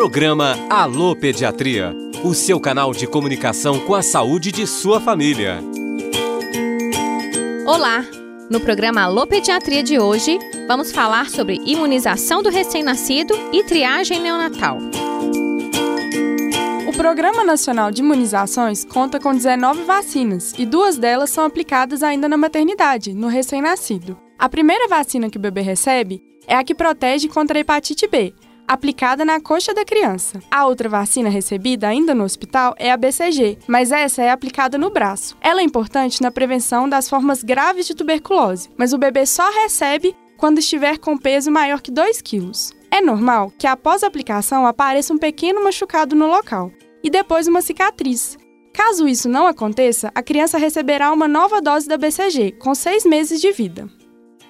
Programa Alô Pediatria, o seu canal de comunicação com a saúde de sua família. Olá! No programa Alô Pediatria de hoje, vamos falar sobre imunização do recém-nascido e triagem neonatal. O Programa Nacional de Imunizações conta com 19 vacinas e duas delas são aplicadas ainda na maternidade, no recém-nascido. A primeira vacina que o bebê recebe é a que protege contra a hepatite B, aplicada na coxa da criança. A outra vacina recebida ainda no hospital é a BCG, mas essa é aplicada no braço. Ela é importante na prevenção das formas graves de tuberculose, mas o bebê só recebe quando estiver com peso maior que 2 kg. É normal que após a aplicação apareça um pequeno machucado no local e depois uma cicatriz. Caso isso não aconteça, a criança receberá uma nova dose da BCG, com 6 meses de vida.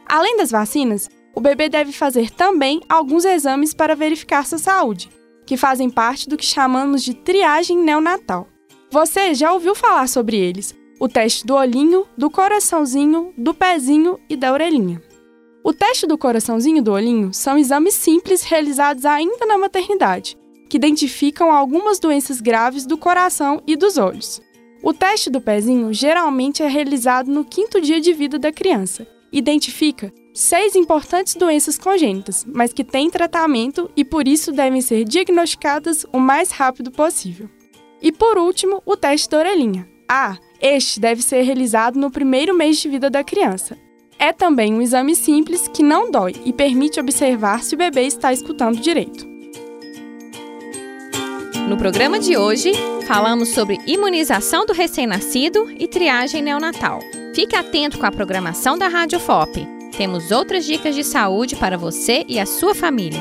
Além das vacinas, o bebê deve fazer também alguns exames para verificar sua saúde, que fazem parte do que chamamos de triagem neonatal. Você já ouviu falar sobre eles? O teste do olhinho, do coraçãozinho, do pezinho e da orelhinha. O teste do coraçãozinho e do olhinho são exames simples realizados ainda na maternidade, que identificam algumas doenças graves do coração e dos olhos. O teste do pezinho geralmente é realizado no 5º dia de vida da criança. Identifica 6 importantes doenças congênitas, mas que têm tratamento e por isso devem ser diagnosticadas o mais rápido possível. E por último, o teste da orelhinha. Este deve ser realizado no primeiro mês de vida da criança. É também um exame simples que não dói e permite observar se o bebê está escutando direito. No programa de hoje, falamos sobre imunização do recém-nascido e triagem neonatal. Fique atento com a programação da Rádio FOP. Temos outras dicas de saúde para você e a sua família.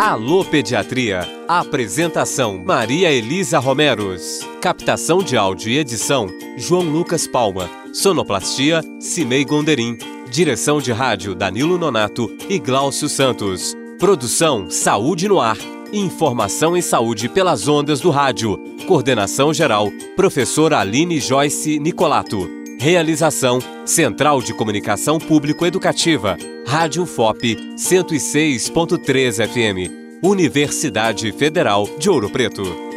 Alô Pediatria. Apresentação: Maria Elisa Romeros. Captação de áudio e edição: João Lucas Palma. Sonoplastia: Simei Gonderim. Direção de rádio: Danilo Nonato e Glaucio Santos. Produção: Saúde no Ar. Informação em saúde pelas ondas do rádio. Coordenação geral: professora Aline Joyce Nicolato. Realização: Central de Comunicação Pública Educativa, Rádio FOP 106.3 FM, Universidade Federal de Ouro Preto.